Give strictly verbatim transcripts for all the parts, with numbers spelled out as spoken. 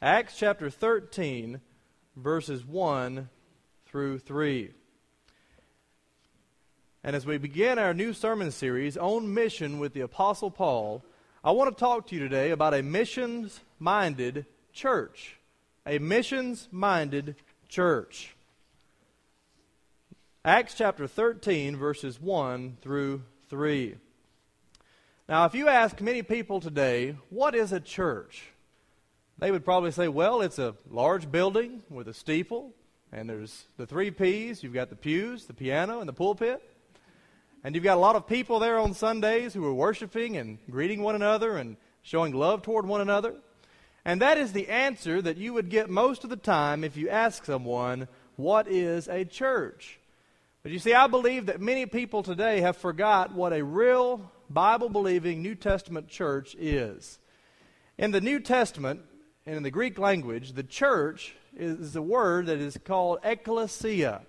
Acts chapter thirteen, verses one through three. And as we begin our new sermon series, On Mission with the Apostle Paul, I want to talk to you today about a missions-minded church. A missions-minded church. Acts chapter thirteen, verses one through three. Now, if you ask many people today, what is a church? They would probably say, well, it's a large building with a steeple, and there's the three P's. You've got the pews, the piano, and the pulpit. And you've got a lot of people there on Sundays who are worshiping and greeting one another and showing love toward one another. And that is the answer that you would get most of the time if you ask someone, what is a church? But you see, I believe that many people today have forgot what a real Bible-believing New Testament church is. In the New Testament, and in the Greek language, the church is a word that is called ekklesia.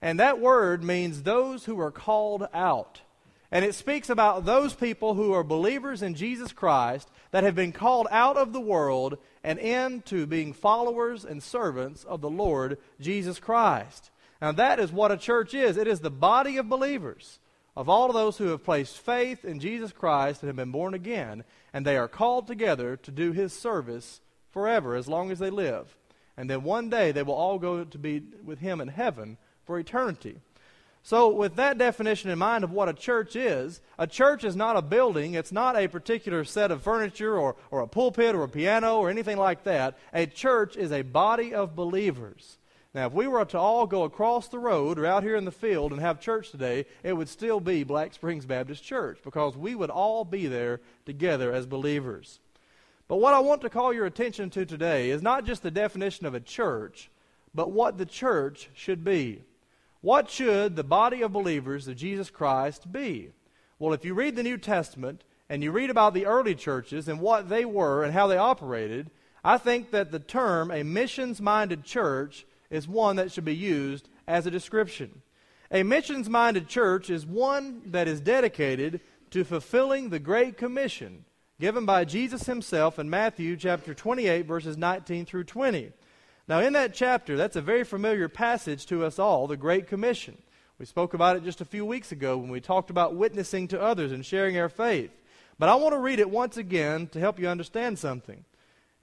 And that word means those who are called out. And it speaks about those people who are believers in Jesus Christ that have been called out of the world and into being followers and servants of the Lord Jesus Christ. Now that is what a church is. It is the body of believers, of all of those who have placed faith in Jesus Christ and have been born again, and they are called together to do His service forever as long as they live. And then one day they will all go to be with Him in heaven for eternity. So with that definition in mind of what a church is, a church is not a building. It's not a particular set of furniture or, or a pulpit or a piano or anything like that. A church is a body of believers. Now if we were to all go across the road or out here in the field and have church today, it would still be Black Springs Baptist Church because we would all be there together as believers. But what I want to call your attention to today is not just the definition of a church, but what the church should be. What should the body of believers of Jesus Christ be? Well, if you read the New Testament and you read about the early churches and what they were and how they operated, I think that the term a missions-minded church is one that should be used as a description. A missions-minded church is one that is dedicated to fulfilling the Great Commission given by Jesus Himself in Matthew chapter twenty-eight, verses nineteen through twenty. Now in that chapter, that's a very familiar passage to us all, the Great Commission. We spoke about it just a few weeks ago when we talked about witnessing to others and sharing our faith. But I want to read it once again to help you understand something.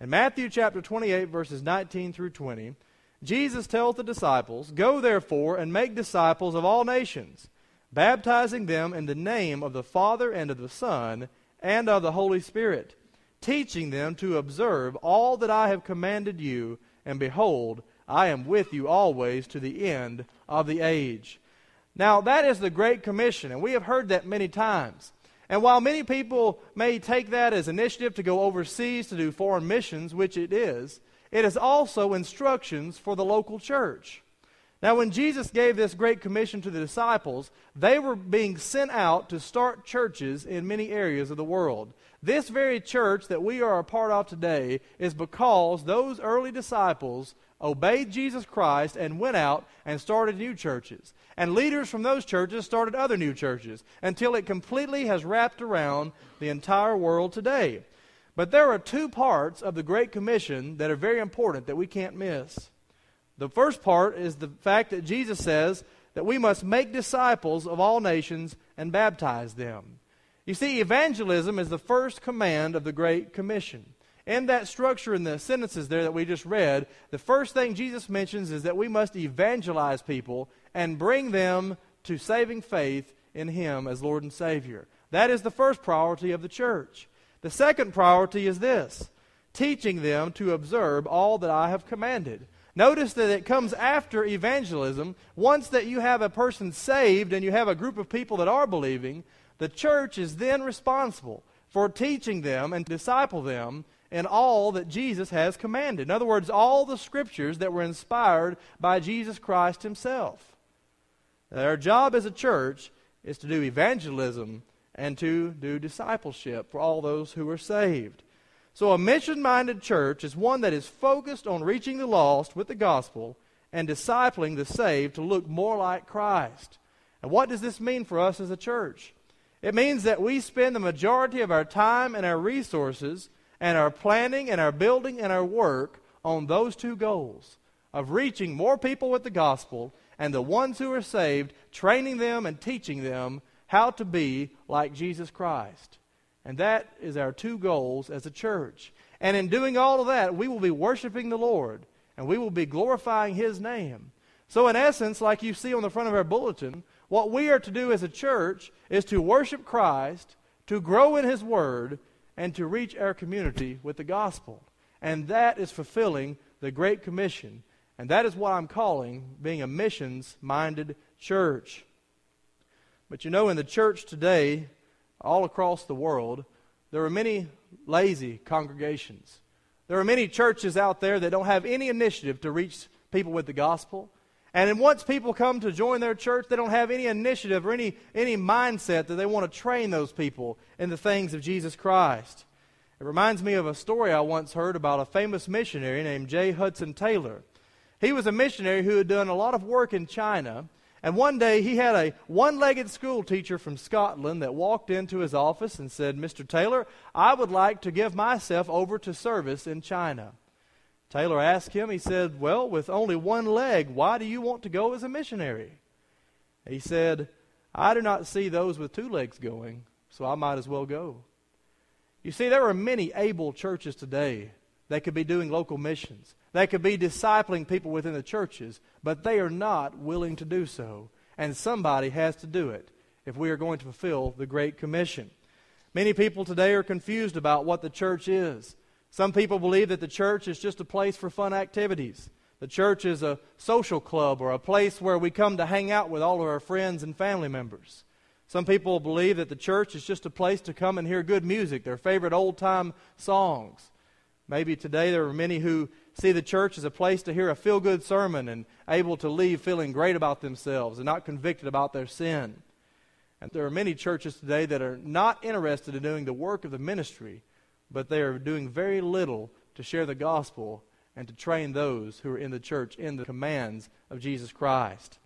In Matthew chapter twenty-eight, verses nineteen through twenty, Jesus tells the disciples, "Go therefore and make disciples of all nations, baptizing them in the name of the Father and of the Son and of the Holy Spirit, teaching them to observe all that I have commanded you, and behold, I am with you always to the end of the age." Now that is the Great Commission, and we have heard that many times. And while many people may take that as initiative to go overseas to do foreign missions, which it is, it is also instructions for the local church. Now when Jesus gave this Great Commission to the disciples, they were being sent out to start churches in many areas of the world. This very church that we are a part of today is because those early disciples obeyed Jesus Christ and went out and started new churches. And leaders from those churches started other new churches until it completely has wrapped around the entire world today. But there are two parts of the Great Commission that are very important that we can't miss. The first part is the fact that Jesus says that we must make disciples of all nations and baptize them. You see, evangelism is the first command of the Great Commission. In that structure, in the sentences there that we just read, the first thing Jesus mentions is that we must evangelize people and bring them to saving faith in Him as Lord and Savior. That is the first priority of the church. The second priority is this: teaching them to observe all that I have commanded. Notice that it comes after evangelism. Once that you have a person saved and you have a group of people that are believing, the church is then responsible for teaching them and disciple them in all that Jesus has commanded. In other words, all the scriptures that were inspired by Jesus Christ Himself. Our job as a church is to do evangelism and to do discipleship for all those who are saved. So a mission-minded church is one that is focused on reaching the lost with the gospel and discipling the saved to look more like Christ. And what does this mean for us as a church? It means that we spend the majority of our time and our resources and our planning and our building and our work on those two goals of reaching more people with the gospel and the ones who are saved, training them and teaching them how to be like Jesus Christ. And that is our two goals as a church. And in doing all of that, we will be worshiping the Lord, and we will be glorifying His name. So in essence, like you see on the front of our bulletin, what we are to do as a church is to worship Christ, to grow in His Word, and to reach our community with the gospel. And that is fulfilling the Great Commission. And that is what I'm calling being a missions-minded church. But you know, in the church today, all across the world, there are many lazy congregations. There are many churches out there that don't have any initiative to reach people with the gospel. And then once people come to join their church, they don't have any initiative or any, any mindset that they want to train those people in the things of Jesus Christ. It reminds me of a story I once heard about a famous missionary named Jay Hudson Taylor. He was a missionary who had done a lot of work in China. And one day he had a one-legged school teacher from Scotland that walked into his office and said, "Mister Taylor, I would like to give myself over to service in China." Taylor asked him, he said, "Well, with only one leg, why do you want to go as a missionary?" He said, "I do not see those with two legs going, so I might as well go." You see, there are many able churches today that could be doing local missions. They could be discipling people within the churches, but they are not willing to do so. And somebody has to do it if we are going to fulfill the Great Commission. Many people today are confused about what the church is. Some people believe that the church is just a place for fun activities. The church is a social club or a place where we come to hang out with all of our friends and family members. Some people believe that the church is just a place to come and hear good music, their favorite old-time songs. Maybe today there are many who see the church as a place to hear a feel-good sermon and able to leave feeling great about themselves and not convicted about their sin. And there are many churches today that are not interested in doing the work of the ministry, but they are doing very little to share the gospel and to train those who are in the church in the commands of Jesus Christ.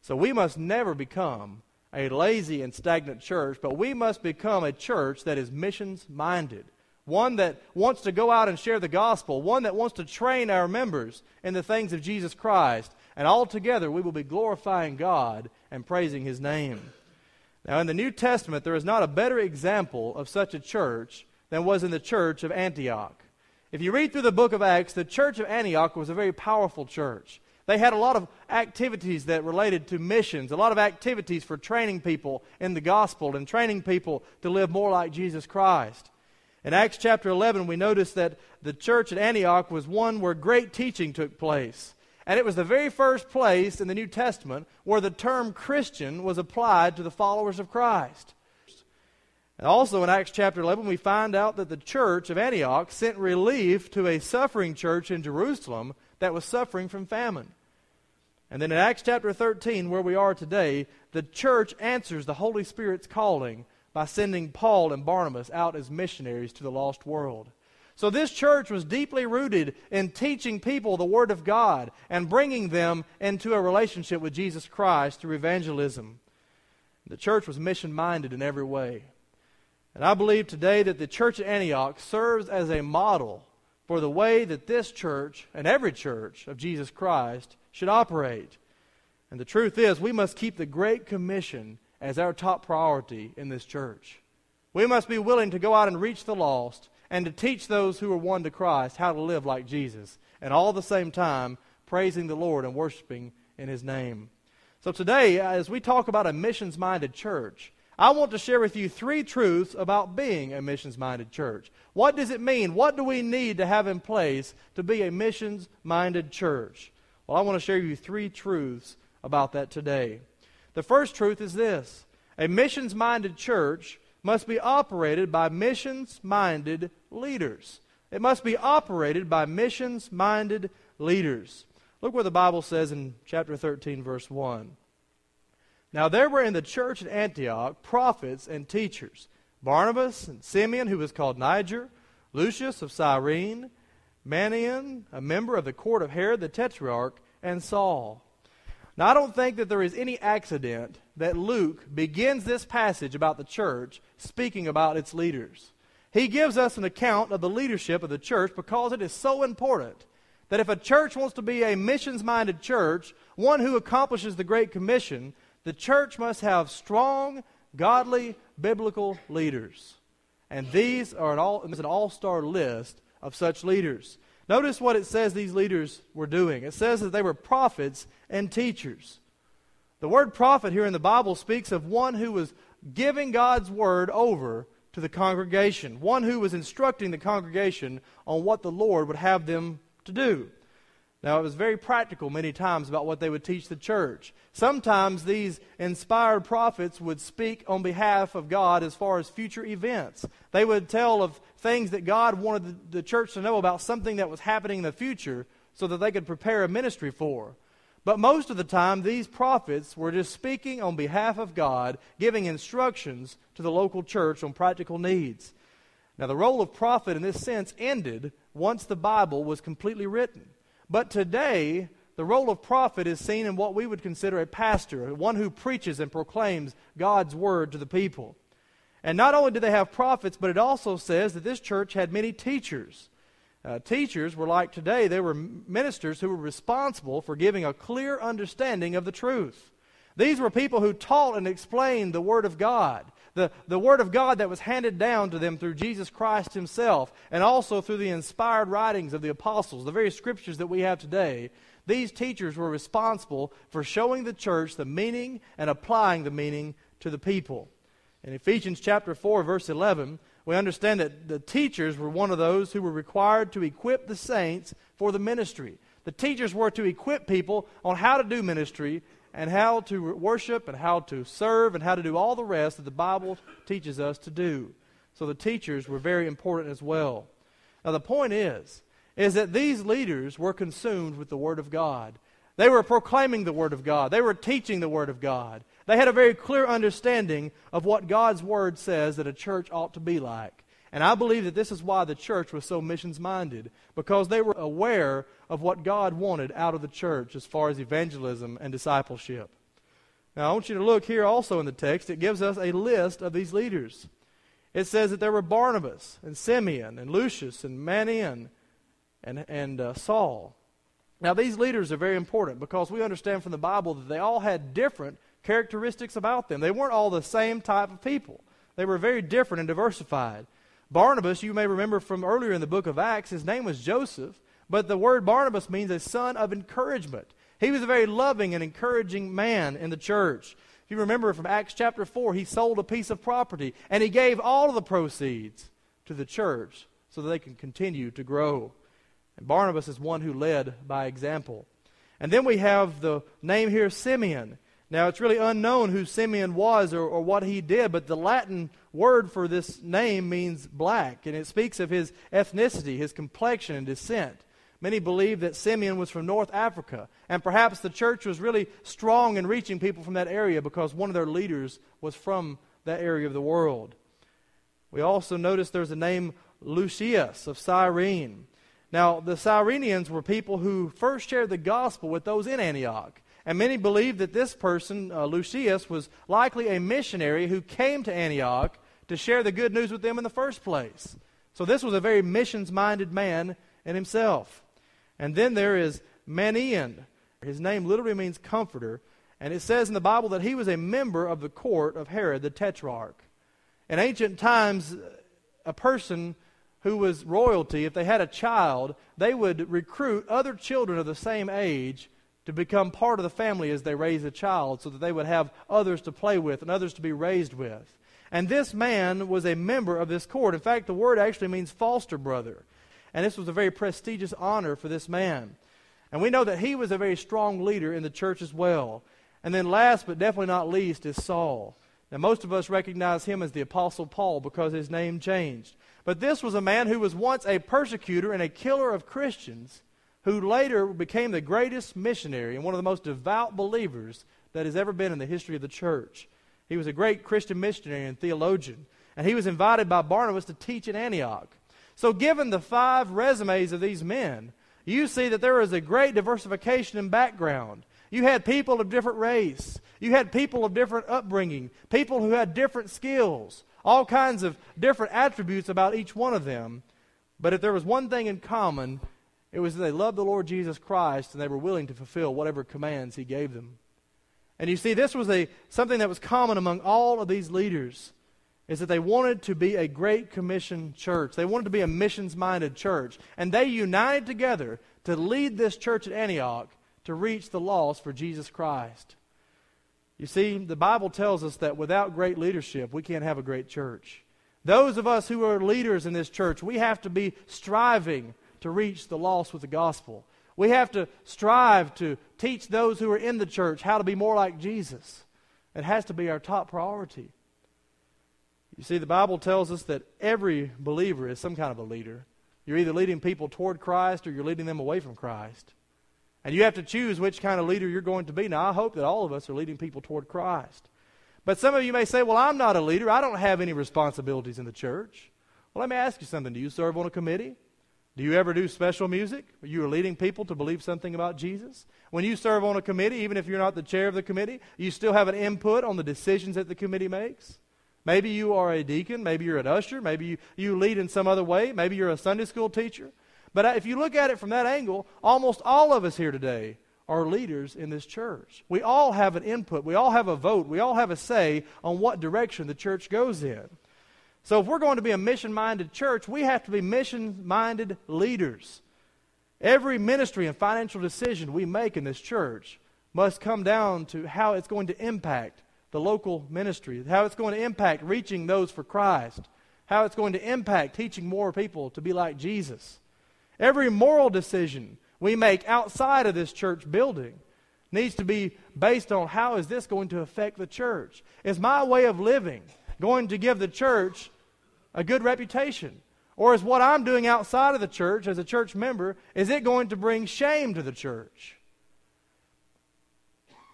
So we must never become a lazy and stagnant church, but we must become a church that is missions-minded. One that wants to go out and share the gospel. One that wants to train our members in the things of Jesus Christ. And altogether we will be glorifying God and praising His name. Now in the New Testament there is not a better example of such a church than was in the church of Antioch. If you read through the book of Acts, the church of Antioch was a very powerful church. They had a lot of activities that related to missions. A lot of activities for training people in the gospel and training people to live more like Jesus Christ. In Acts chapter eleven, we notice that the church at Antioch was one where great teaching took place. And it was the very first place in the New Testament where the term Christian was applied to the followers of Christ. And also in Acts chapter eleven, we find out that the church of Antioch sent relief to a suffering church in Jerusalem that was suffering from famine. And then in Acts chapter thirteen, where we are today, the church answers the Holy Spirit's calling by sending Paul and Barnabas out as missionaries to the lost world. So this church was deeply rooted in teaching people the Word of God and bringing them into a relationship with Jesus Christ through evangelism. The church was mission-minded in every way. And I believe today that the church at Antioch serves as a model for the way that this church and every church of Jesus Christ should operate. And the truth is, we must keep the Great Commission as our top priority in this church. We must be willing to go out and reach the lost and to teach those who are won to Christ how to live like Jesus, and all at the same time praising the Lord and worshiping in His name. So today, as we talk about a missions-minded church, I want to share with you three truths about being a missions-minded church. What does it mean? What do we need to have in place to be a missions-minded church? Well, I want to share with you three truths about that today. The first truth is this: a missions-minded church must be operated by missions-minded leaders. It must be operated by missions-minded leaders. Look what the Bible says in chapter thirteen, verse one. "Now there were in the church at Antioch prophets and teachers, Barnabas and Simeon, who was called Niger, Lucius of Cyrene, Manaen, a member of the court of Herod the Tetrarch, and Saul." Now, I don't think that there is any accident that Luke begins this passage about the church speaking about its leaders. He gives us an account of the leadership of the church because it is so important. that if a church wants to be a missions-minded church, one who accomplishes the Great Commission, the church must have strong, godly, biblical leaders. And these are an all, an all-star list of such leaders. Notice what it says these leaders were doing. It says that they were prophets and teachers. The word prophet here in the Bible speaks of one who was giving God's word over to the congregation, one who was instructing the congregation on what the Lord would have them to do. Now, it was very practical many times about what they would teach the church. Sometimes these inspired prophets would speak on behalf of God as far as future events. They would tell of things that God wanted the church to know about something that was happening in the future so that they could prepare a ministry for. But most of the time, these prophets were just speaking on behalf of God, giving instructions to the local church on practical needs. Now, the role of prophet in this sense ended once the Bible was completely written. But today, the role of prophet is seen in what we would consider a pastor, one who preaches and proclaims God's word to the people. And not only do they have prophets, but it also says that this church had many teachers. Uh, teachers were like today, they were ministers who were responsible for giving a clear understanding of the truth. These were people who taught and explained the Word of God, the, the Word of God that was handed down to them through Jesus Christ Himself, and also through the inspired writings of the apostles, the very scriptures that we have today. These teachers were responsible for showing the church the meaning and applying the meaning to the people. In Ephesians chapter four, verse eleven, we understand that the teachers were one of those who were required to equip the saints for the ministry. The teachers were to equip people on how to do ministry and how to worship and how to serve and how to do all the rest that the Bible teaches us to do. So the teachers were very important as well. Now the point is, is that these leaders were consumed with the Word of God. They were proclaiming the Word of God. They were teaching the Word of God. They had a very clear understanding of what God's Word says that a church ought to be like. And I believe that this is why the church was so missions-minded, because they were aware of what God wanted out of the church as far as evangelism and discipleship. Now, I want you to look here also in the text. It gives us a list of these leaders. It says that there were Barnabas and Simeon and Lucius and Manaen and, and uh, Saul. Now, these leaders are very important because we understand from the Bible that they all had different characteristics about them. They weren't all the same type of people. They were very different and diversified. Barnabas, you may remember from earlier in the book of Acts, his name was Joseph, but the word Barnabas means a son of encouragement. He was a very loving and encouraging man in the church. If you remember from Acts chapter four, he sold a piece of property, and he gave all of the proceeds to the church so that they can continue to grow. And Barnabas is one who led by example. And then we have the name here, Simeon. Now, it's really unknown who Simeon was or, or what he did, but the Latin word for this name means black, and it speaks of his ethnicity, his complexion, and descent. Many believe that Simeon was from North Africa, and perhaps the church was really strong in reaching people from that area because one of their leaders was from that area of the world. We also notice there's a name, Lucius of Cyrene. Now, the Cyrenians were people who first shared the gospel with those in Antioch. And many believe that this person, uh, Lucius, was likely a missionary who came to Antioch to share the good news with them in the first place. So this was a very missions-minded man in himself. And then there is Manaen. His name literally means comforter. And it says in the Bible that he was a member of the court of Herod the Tetrarch. In ancient times, a person who was royalty, if they had a child, they would recruit other children of the same age to become part of the family as they raise a child so that they would have others to play with and others to be raised with. And this man was a member of this court. In fact, the word actually means foster brother. And this was a very prestigious honor for this man. And we know that he was a very strong leader in the church as well. And then last but definitely not least is Saul. Now, most of us recognize him as the Apostle Paul because his name changed. But this was a man who was once a persecutor and a killer of Christians, who later became the greatest missionary and one of the most devout believers that has ever been in the history of the church. He was a great Christian missionary and theologian, and he was invited by Barnabas to teach in Antioch. So given the five resumes of these men, you see that there is a great diversification in background. You had people of different race. You had people of different upbringing, people who had different skills, all kinds of different attributes about each one of them. But if there was one thing in common, It was that they loved the Lord Jesus Christ and they were willing to fulfill whatever commands He gave them. And you see, this was a something that was common among all of these leaders, is that they wanted to be a Great Commission church. They wanted to be a missions-minded church. And they united together to lead this church at Antioch to reach the lost for Jesus Christ. You see, the Bible tells us that without great leadership, we can't have a great church. Those of us who are leaders in this church, we have to be striving to reach the lost with the gospel. We have to strive to teach those who are in the church how to be more like Jesus. It has to be our top priority. You see, the Bible tells us that every believer is some kind of a leader. You're either leading people toward Christ or you're leading them away from Christ. And you have to choose which kind of leader you're going to be. Now, I hope that all of us are leading people toward Christ. But some of you may say, well, I'm not a leader. I don't have any responsibilities in the church. Well, let me ask you something. Do you serve on a committee? Do you ever do special music? You are leading people to believe something about Jesus. When you serve on a committee, even if you're not the chair of the committee, you still have an input on the decisions that the committee makes. Maybe you are a deacon. Maybe you're an usher. Maybe you, you lead in some other way. Maybe you're a Sunday school teacher. But if you look at it from that angle, almost all of us here today are leaders in this church. We all have an input. We all have a vote. We all have a say on what direction the church goes in. So if we're going to be a mission-minded church, we have to be mission-minded leaders. Every ministry and financial decision we make in this church must come down to how it's going to impact the local ministry, how it's going to impact reaching those for Christ, how it's going to impact teaching more people to be like Jesus. Every moral decision we make outside of this church building needs to be based on how is this going to affect the church? Is my way of living going to give the church a good reputation? Or is what I'm doing outside of the church as a church member, is it going to bring shame to the church?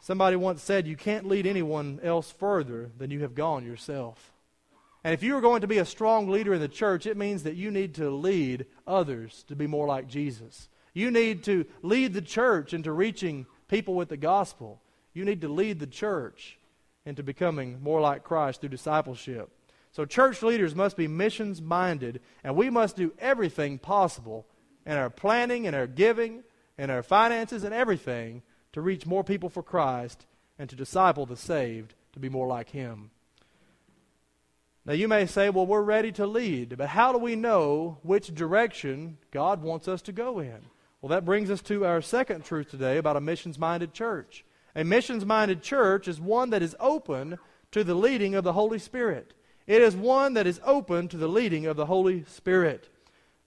Somebody once said, you can't lead anyone else further than you have gone yourself. And if you are going to be a strong leader in the church, it means that you need to lead others to be more like Jesus. You need to lead the church into reaching people with the gospel. You need to lead the church into becoming more like Christ through discipleship. So church leaders must be missions-minded, and we must do everything possible in our planning, in our giving, in our finances, and everything to reach more people for Christ and to disciple the saved to be more like Him. Now you may say, well, we're ready to lead, but how do we know which direction God wants us to go in? Well, that brings us to our second truth today about a missions-minded church. A missions-minded church is one that is open to the leading of the Holy Spirit. It is one that is open to the leading of the Holy Spirit.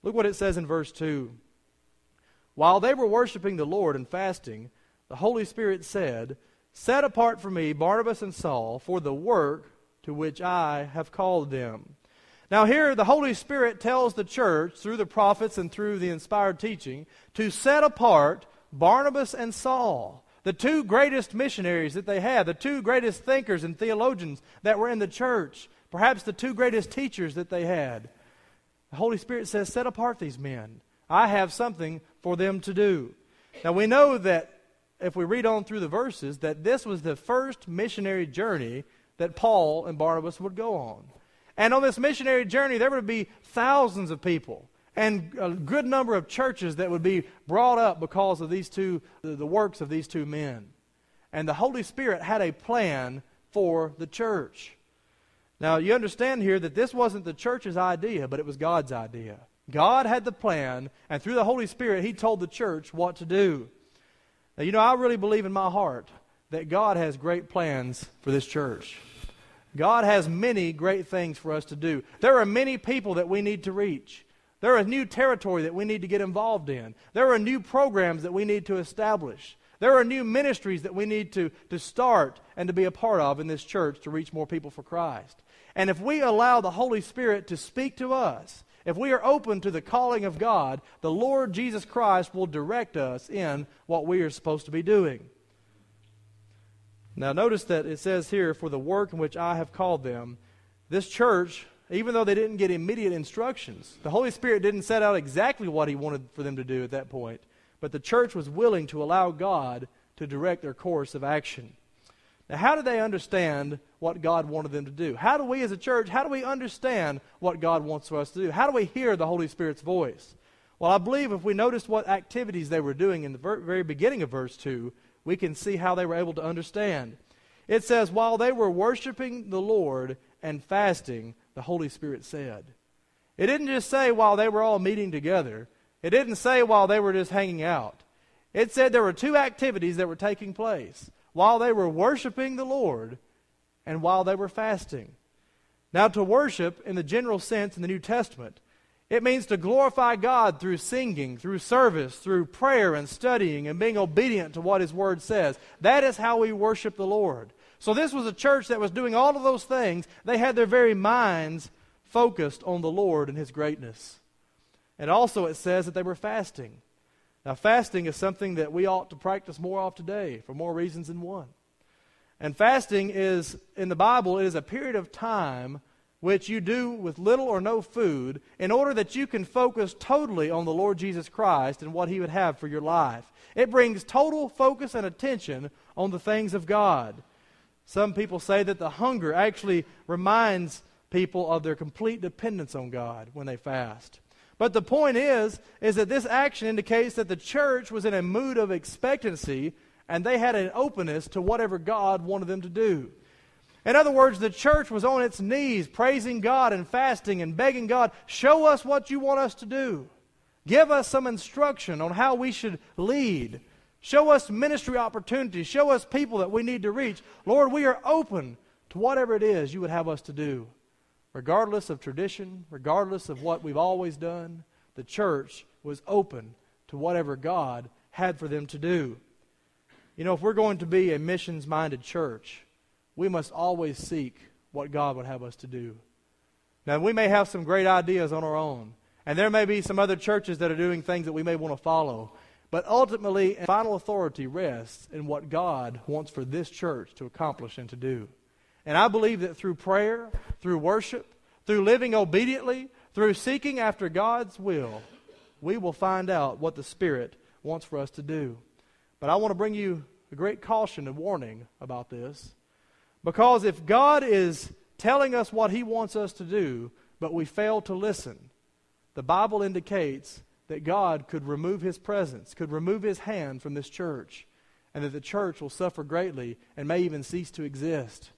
Look what it says in verse two. While they were worshiping the Lord and fasting, the Holy Spirit said, "Set apart for me Barnabas and Saul for the work to which I have called them." Now here the Holy Spirit tells the church through the prophets and through the inspired teaching to set apart Barnabas and Saul. The two greatest missionaries that they had, the two greatest thinkers and theologians that were in the church, perhaps the two greatest teachers that they had. The Holy Spirit says, set apart these men. I have something for them to do. Now we know that if we read on through the verses that this was the first missionary journey that Paul and Barnabas would go on. And on this missionary journey there would be thousands of people. And a good number of churches that would be brought up because of these two, the works of these two men. And the Holy Spirit had a plan for the church. Now, you understand here that this wasn't the church's idea, but it was God's idea. God had the plan, and through the Holy Spirit, He told the church what to do. Now, you know, I really believe in my heart that God has great plans for this church. God has many great things for us to do. There are many people that we need to reach. There is new territory that we need to get involved in. There are new programs that we need to establish. There are new ministries that we need to, to start and to be a part of in this church to reach more people for Christ. And if we allow the Holy Spirit to speak to us, if we are open to the calling of God, the Lord Jesus Christ will direct us in what we are supposed to be doing. Now notice that it says here, for the work in which I have called them. This church, even though they didn't get immediate instructions, the Holy Spirit didn't set out exactly what He wanted for them to do at that point, but the church was willing to allow God to direct their course of action. Now, how do they understand what God wanted them to do? How do we as a church, how do we understand what God wants for us to do? How do we hear the Holy Spirit's voice? Well, I believe if we notice what activities they were doing in the very beginning of verse two, we can see how they were able to understand. It says, while they were worshiping the Lord and fasting, the Holy Spirit said. It didn't just say while they were all meeting together. It didn't say while they were just hanging out. It said there were two activities that were taking place. While they were worshiping the Lord and while they were fasting. Now, to worship in the general sense in the New Testament, it means to glorify God through singing, through service, through prayer and studying and being obedient to what His Word says. That is how we worship the Lord. So this was a church that was doing all of those things. They had their very minds focused on the Lord and His greatness. And also it says that they were fasting. Now, fasting is something that we ought to practice more of today for more reasons than one. And fasting is, in the Bible, it is a period of time which you do with little or no food in order that you can focus totally on the Lord Jesus Christ and what He would have for your life. It brings total focus and attention on the things of God. Some people say that the hunger actually reminds people of their complete dependence on God when they fast. But the point is, is that this action indicates that the church was in a mood of expectancy and they had an openness to whatever God wanted them to do. In other words, the church was on its knees praising God and fasting and begging God, show us what you want us to do. Give us some instruction on how we should lead. Show us ministry opportunities. Show us people that we need to reach. Lord, we are open to whatever it is you would have us to do. Regardless of tradition, regardless of what we've always done, the church was open to whatever God had for them to do. You know, if we're going to be a missions-minded church, we must always seek what God would have us to do. Now, we may have some great ideas on our own, and there may be some other churches that are doing things that we may want to follow, but ultimately, final authority rests in what God wants for this church to accomplish and to do. And I believe that through prayer, through worship, through living obediently, through seeking after God's will, we will find out what the Spirit wants for us to do. But I want to bring you a great caution and warning about this. Because if God is telling us what He wants us to do, but we fail to listen, the Bible indicates that God could remove His presence, could remove His hand from this church, and that the church will suffer greatly and may even cease to exist.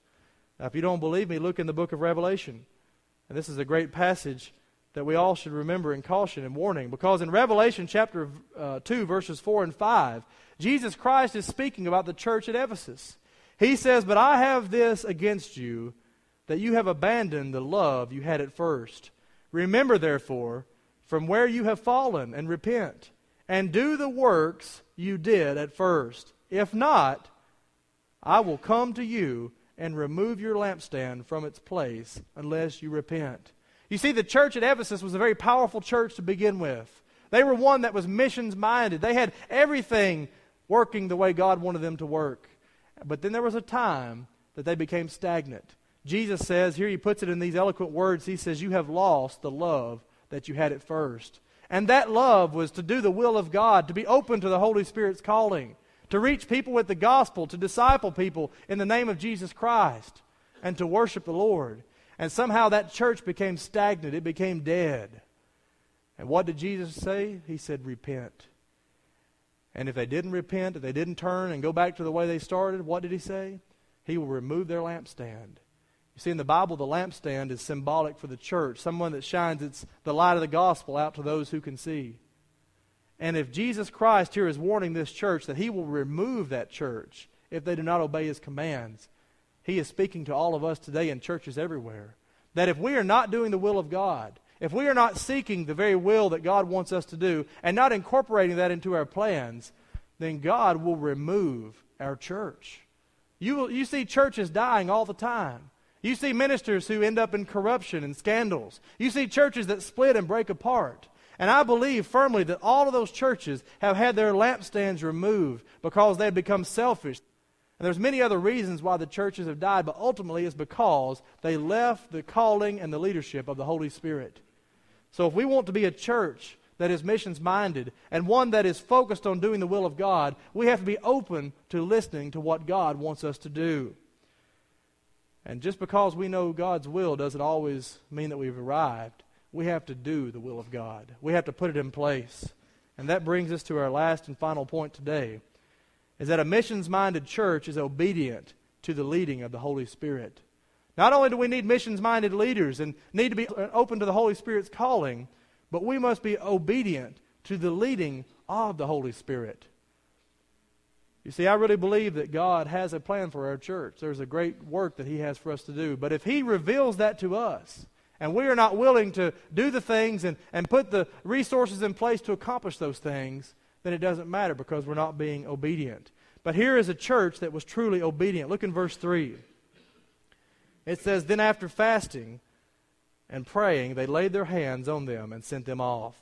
Now, if you don't believe me, look in the book of Revelation. And this is a great passage that we all should remember in caution and warning, because in Revelation chapter uh, two, verses four and five, Jesus Christ is speaking about the church at Ephesus. He says, but I have this against you, that you have abandoned the love you had at first. Remember, therefore, from where you have fallen, and repent, and do the works you did at first. If not, I will come to you and remove your lampstand from its place unless you repent. You see, the church at Ephesus was a very powerful church to begin with. They were one that was missions-minded. They had everything working the way God wanted them to work. But then there was a time that they became stagnant. Jesus says, here He puts it in these eloquent words, He says, you have lost the love that you had at first. And that love was to do the will of God, to be open to the Holy Spirit's calling, to reach people with the gospel, to disciple people in the name of Jesus Christ, and to worship the Lord. And somehow that church became stagnant. It became dead. And what did Jesus say? He said, repent. And if they didn't repent, if they didn't turn and go back to the way they started, what did He say? He will remove their lampstand. You see, in the Bible, the lampstand is symbolic for the church, someone that shines its, the light of the gospel out to those who can see. And if Jesus Christ here is warning this church that He will remove that church if they do not obey His commands, He is speaking to all of us today in churches everywhere, that if we are not doing the will of God, if we are not seeking the very will that God wants us to do and not incorporating that into our plans, then God will remove our church. You will, you see churches dying all the time. You see ministers who end up in corruption and scandals. You see churches that split and break apart. And I believe firmly that all of those churches have had their lampstands removed because they have become selfish. And there's many other reasons why the churches have died, but ultimately it's because they left the calling and the leadership of the Holy Spirit. So if we want to be a church that is missions-minded and one that is focused on doing the will of God, we have to be open to listening to what God wants us to do. And just because we know God's will doesn't always mean that we've arrived. we have to do the will of God. We have to put it in place. And that brings us to our last and final point today, is that a missions-minded church is obedient to the leading of the Holy Spirit. Not only do we need missions-minded leaders and need to be open to the Holy Spirit's calling, but we must be obedient to the leading of the Holy Spirit. You see, I really believe that God has a plan for our church. There's a great work that He has for us to do. But if He reveals that to us, and we are not willing to do the things and, and put the resources in place to accomplish those things, then it doesn't matter because we're not being obedient. But here is a church that was truly obedient. Look in verse three. It says, "Then after fasting and praying, they laid their hands on them and sent them off."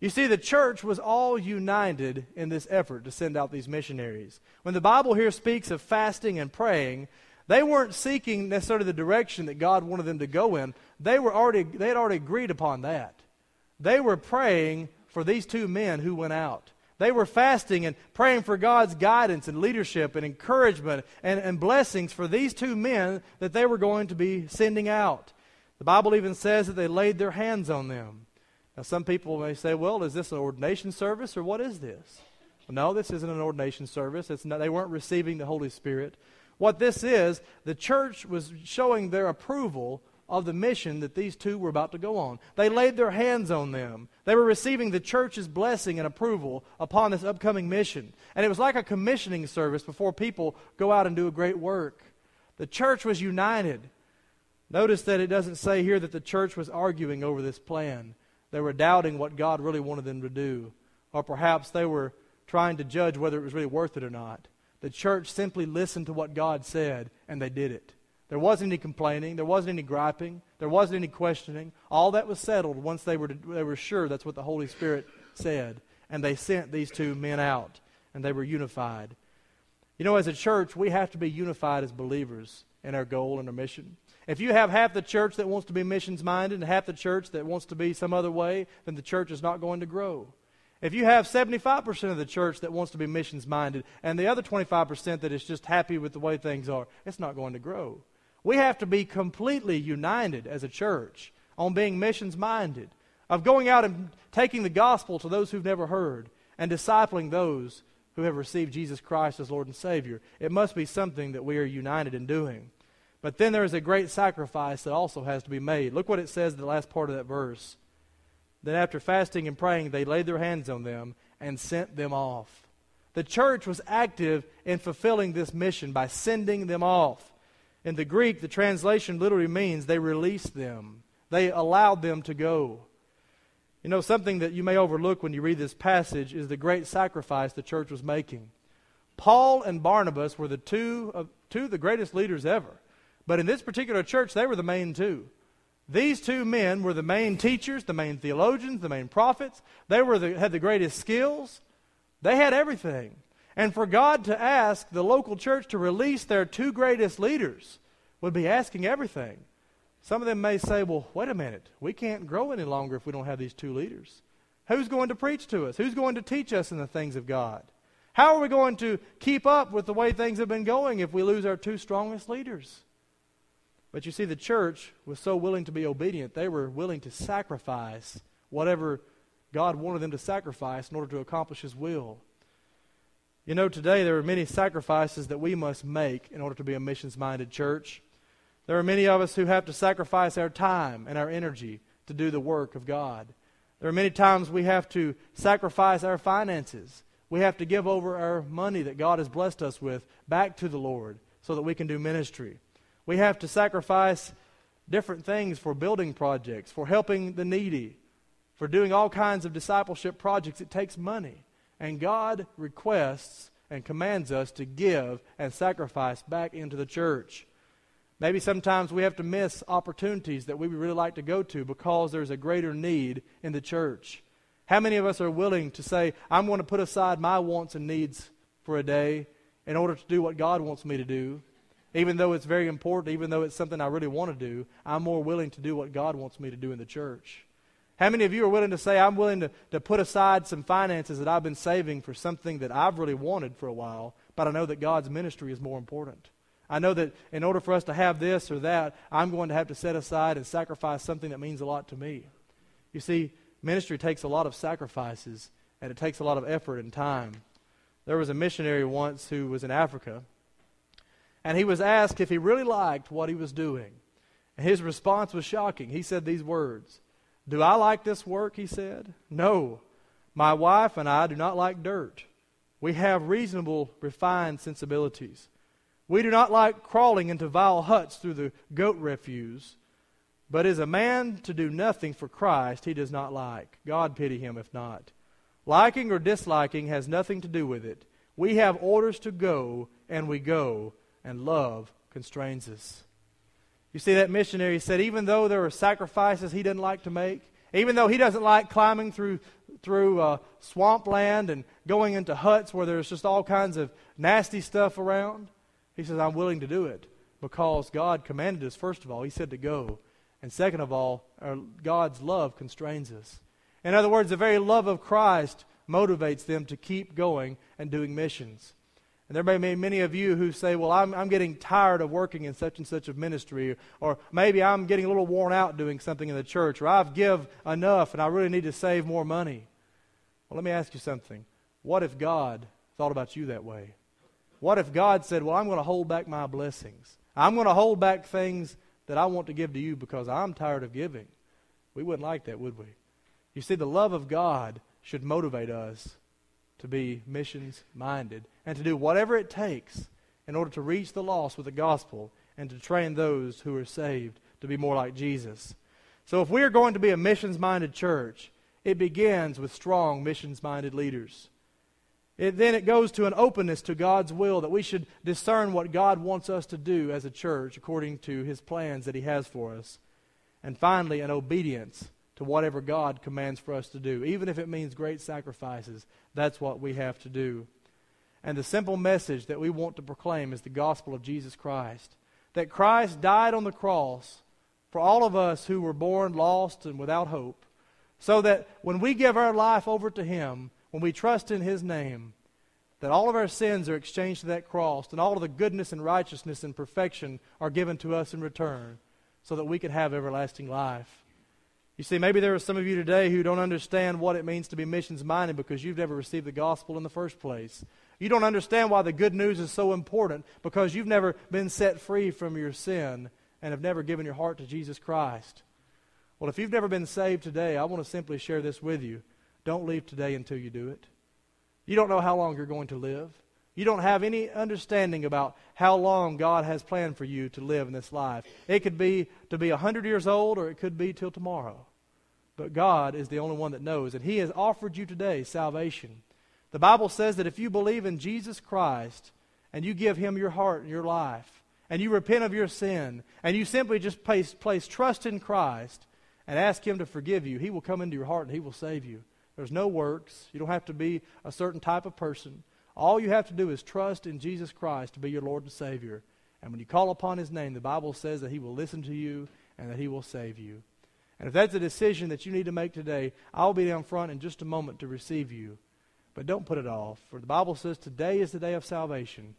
You see, the church was all united in this effort to send out these missionaries. When the Bible here speaks of fasting and praying, they weren't seeking necessarily the direction that God wanted them to go in. They were already they had already agreed upon that. They were praying for these two men who went out. They were fasting and praying for God's guidance and leadership and encouragement and, and blessings for these two men that they were going to be sending out. The Bible even says that they laid their hands on them. Now, some people may say, well, is this an ordination service or what is this? Well, no, this isn't an ordination service. It's not, they weren't receiving the Holy Spirit. What this is, the church was showing their approval of the mission that these two were about to go on. They laid their hands on them. They were receiving the church's blessing and approval upon this upcoming mission. And it was like a commissioning service before people go out and do a great work. The church was united. Notice that it doesn't say here that the church was arguing over this plan. They were doubting what God really wanted them to do. Or perhaps they were trying to judge whether it was really worth it or not. The church simply listened to what God said, and they did it. There wasn't any complaining. There wasn't any griping. There wasn't any questioning. All that was settled once they were, they were sure that's what the Holy Spirit said. And they sent these two men out, and they were unified. You know, as a church, we have to be unified as believers in our goal and our mission. If you have half the church that wants to be missions-minded and half the church that wants to be some other way, then the church is not going to grow. If you have seventy-five percent of the church that wants to be missions-minded and the other twenty-five percent that is just happy with the way things are, it's not going to grow. We have to be completely united as a church on being missions-minded, of going out and taking the gospel to those who've never heard and discipling those who have received Jesus Christ as Lord and Savior. It must be something that we are united in doing. But then there is a great sacrifice that also has to be made. Look what it says in the last part of that verse. Then after fasting and praying, they laid their hands on them and sent them off. The church was active in fulfilling this mission by sending them off. In the Greek, the translation literally means they released them. They allowed them to go. You know, something that you may overlook when you read this passage is the great sacrifice the church was making. Paul and Barnabas were the two of, two of the greatest leaders ever. But in this particular church, they were the main two. These two men were the main teachers, the main theologians, the main prophets. They were the, had the greatest skills. They had everything. And for God to ask the local church to release their two greatest leaders would be asking everything. Some of them may say, well, wait a minute. We can't grow any longer if we don't have these two leaders. Who's going to preach to us? Who's going to teach us in the things of God? How are we going to keep up with the way things have been going if we lose our two strongest leaders? But you see, the church was so willing to be obedient, they were willing to sacrifice whatever God wanted them to sacrifice in order to accomplish His will. You know, today there are many sacrifices that we must make in order to be a missions-minded church. There are many of us who have to sacrifice our time and our energy to do the work of God. There are many times we have to sacrifice our finances. We have to give over our money that God has blessed us with back to the Lord so that we can do ministry. We have to sacrifice different things for building projects, for helping the needy, for doing all kinds of discipleship projects. It takes money. And God requests and commands us to give and sacrifice back into the church. Maybe sometimes we have to miss opportunities that we would really like to go to because there's a greater need in the church. How many of us are willing to say, I'm going to put aside my wants and needs for a day in order to do what God wants me to do? Even though it's very important, even though it's something I really want to do, I'm more willing to do what God wants me to do in the church. How many of you are willing to say, I'm willing to, to put aside some finances that I've been saving for something that I've really wanted for a while, but I know that God's ministry is more important. I know that in order for us to have this or that, I'm going to have to set aside and sacrifice something that means a lot to me. You see, ministry takes a lot of sacrifices, and it takes a lot of effort and time. There was a missionary once who was in Africa, and he was asked if he really liked what he was doing. And his response was shocking. He said these words, "Do I like this work?" he said. "No, my wife and I do not like dirt. We have reasonable, refined sensibilities. We do not like crawling into vile huts through the goat refuse. But is a man to do nothing for Christ, he does not like. God pity him if not. Liking or disliking has nothing to do with it. We have orders to go, and we go, and love constrains us." You see, that missionary said even though there are sacrifices he didn't like to make, even though he doesn't like climbing through through uh, swampland and going into huts where there's just all kinds of nasty stuff around, he says, "I'm willing to do it because God commanded us." First of all, he said to go. And second of all, our, God's love constrains us. In other words, the very love of Christ motivates them to keep going and doing missions. And there may be many of you who say, "Well, I'm, I'm getting tired of working in such and such a ministry," or maybe "I'm getting a little worn out doing something in the church," or "I've give enough and I really need to save more money." Well, let me ask you something. What if God thought about you that way? What if God said, "Well, I'm going to hold back my blessings. I'm going to hold back things that I want to give to you because I'm tired of giving"? We wouldn't like that, would we? You see, the love of God should motivate us to be missions-minded and to do whatever it takes in order to reach the lost with the gospel and to train those who are saved to be more like Jesus. So if we are going to be a missions-minded church, it begins with strong missions-minded leaders. It, then it goes to an openness to God's will, that we should discern what God wants us to do as a church according to His plans that He has for us. And finally, an obedience to whatever God commands for us to do. Even if it means great sacrifices, that's what we have to do. And the simple message that we want to proclaim is the gospel of Jesus Christ. That Christ died on the cross for all of us who were born lost and without hope, so that when we give our life over to Him, when we trust in His name, that all of our sins are exchanged to that cross, and all of the goodness and righteousness and perfection are given to us in return, so that we can have everlasting life. You see, maybe there are some of you today who don't understand what it means to be missions-minded because you've never received the gospel in the first place. You don't understand why the good news is so important because you've never been set free from your sin and have never given your heart to Jesus Christ. Well, if you've never been saved today, I want to simply share this with you. Don't leave today until you do it. You don't know how long you're going to live. You don't have any understanding about how long God has planned for you to live in this life. It could be to be one hundred years old, or it could be till tomorrow. But God is the only one that knows, and He has offered you today salvation. The Bible says that if you believe in Jesus Christ and you give Him your heart and your life, and you repent of your sin, and you simply just place, place trust in Christ and ask Him to forgive you, He will come into your heart and He will save you. There's no works. You don't have to be a certain type of person. All you have to do is trust in Jesus Christ to be your Lord and Savior. And when you call upon His name, the Bible says that He will listen to you and that He will save you. And if that's a decision that you need to make today, I'll be down front in just a moment to receive you. But don't put it off, for the Bible says today is the day of salvation.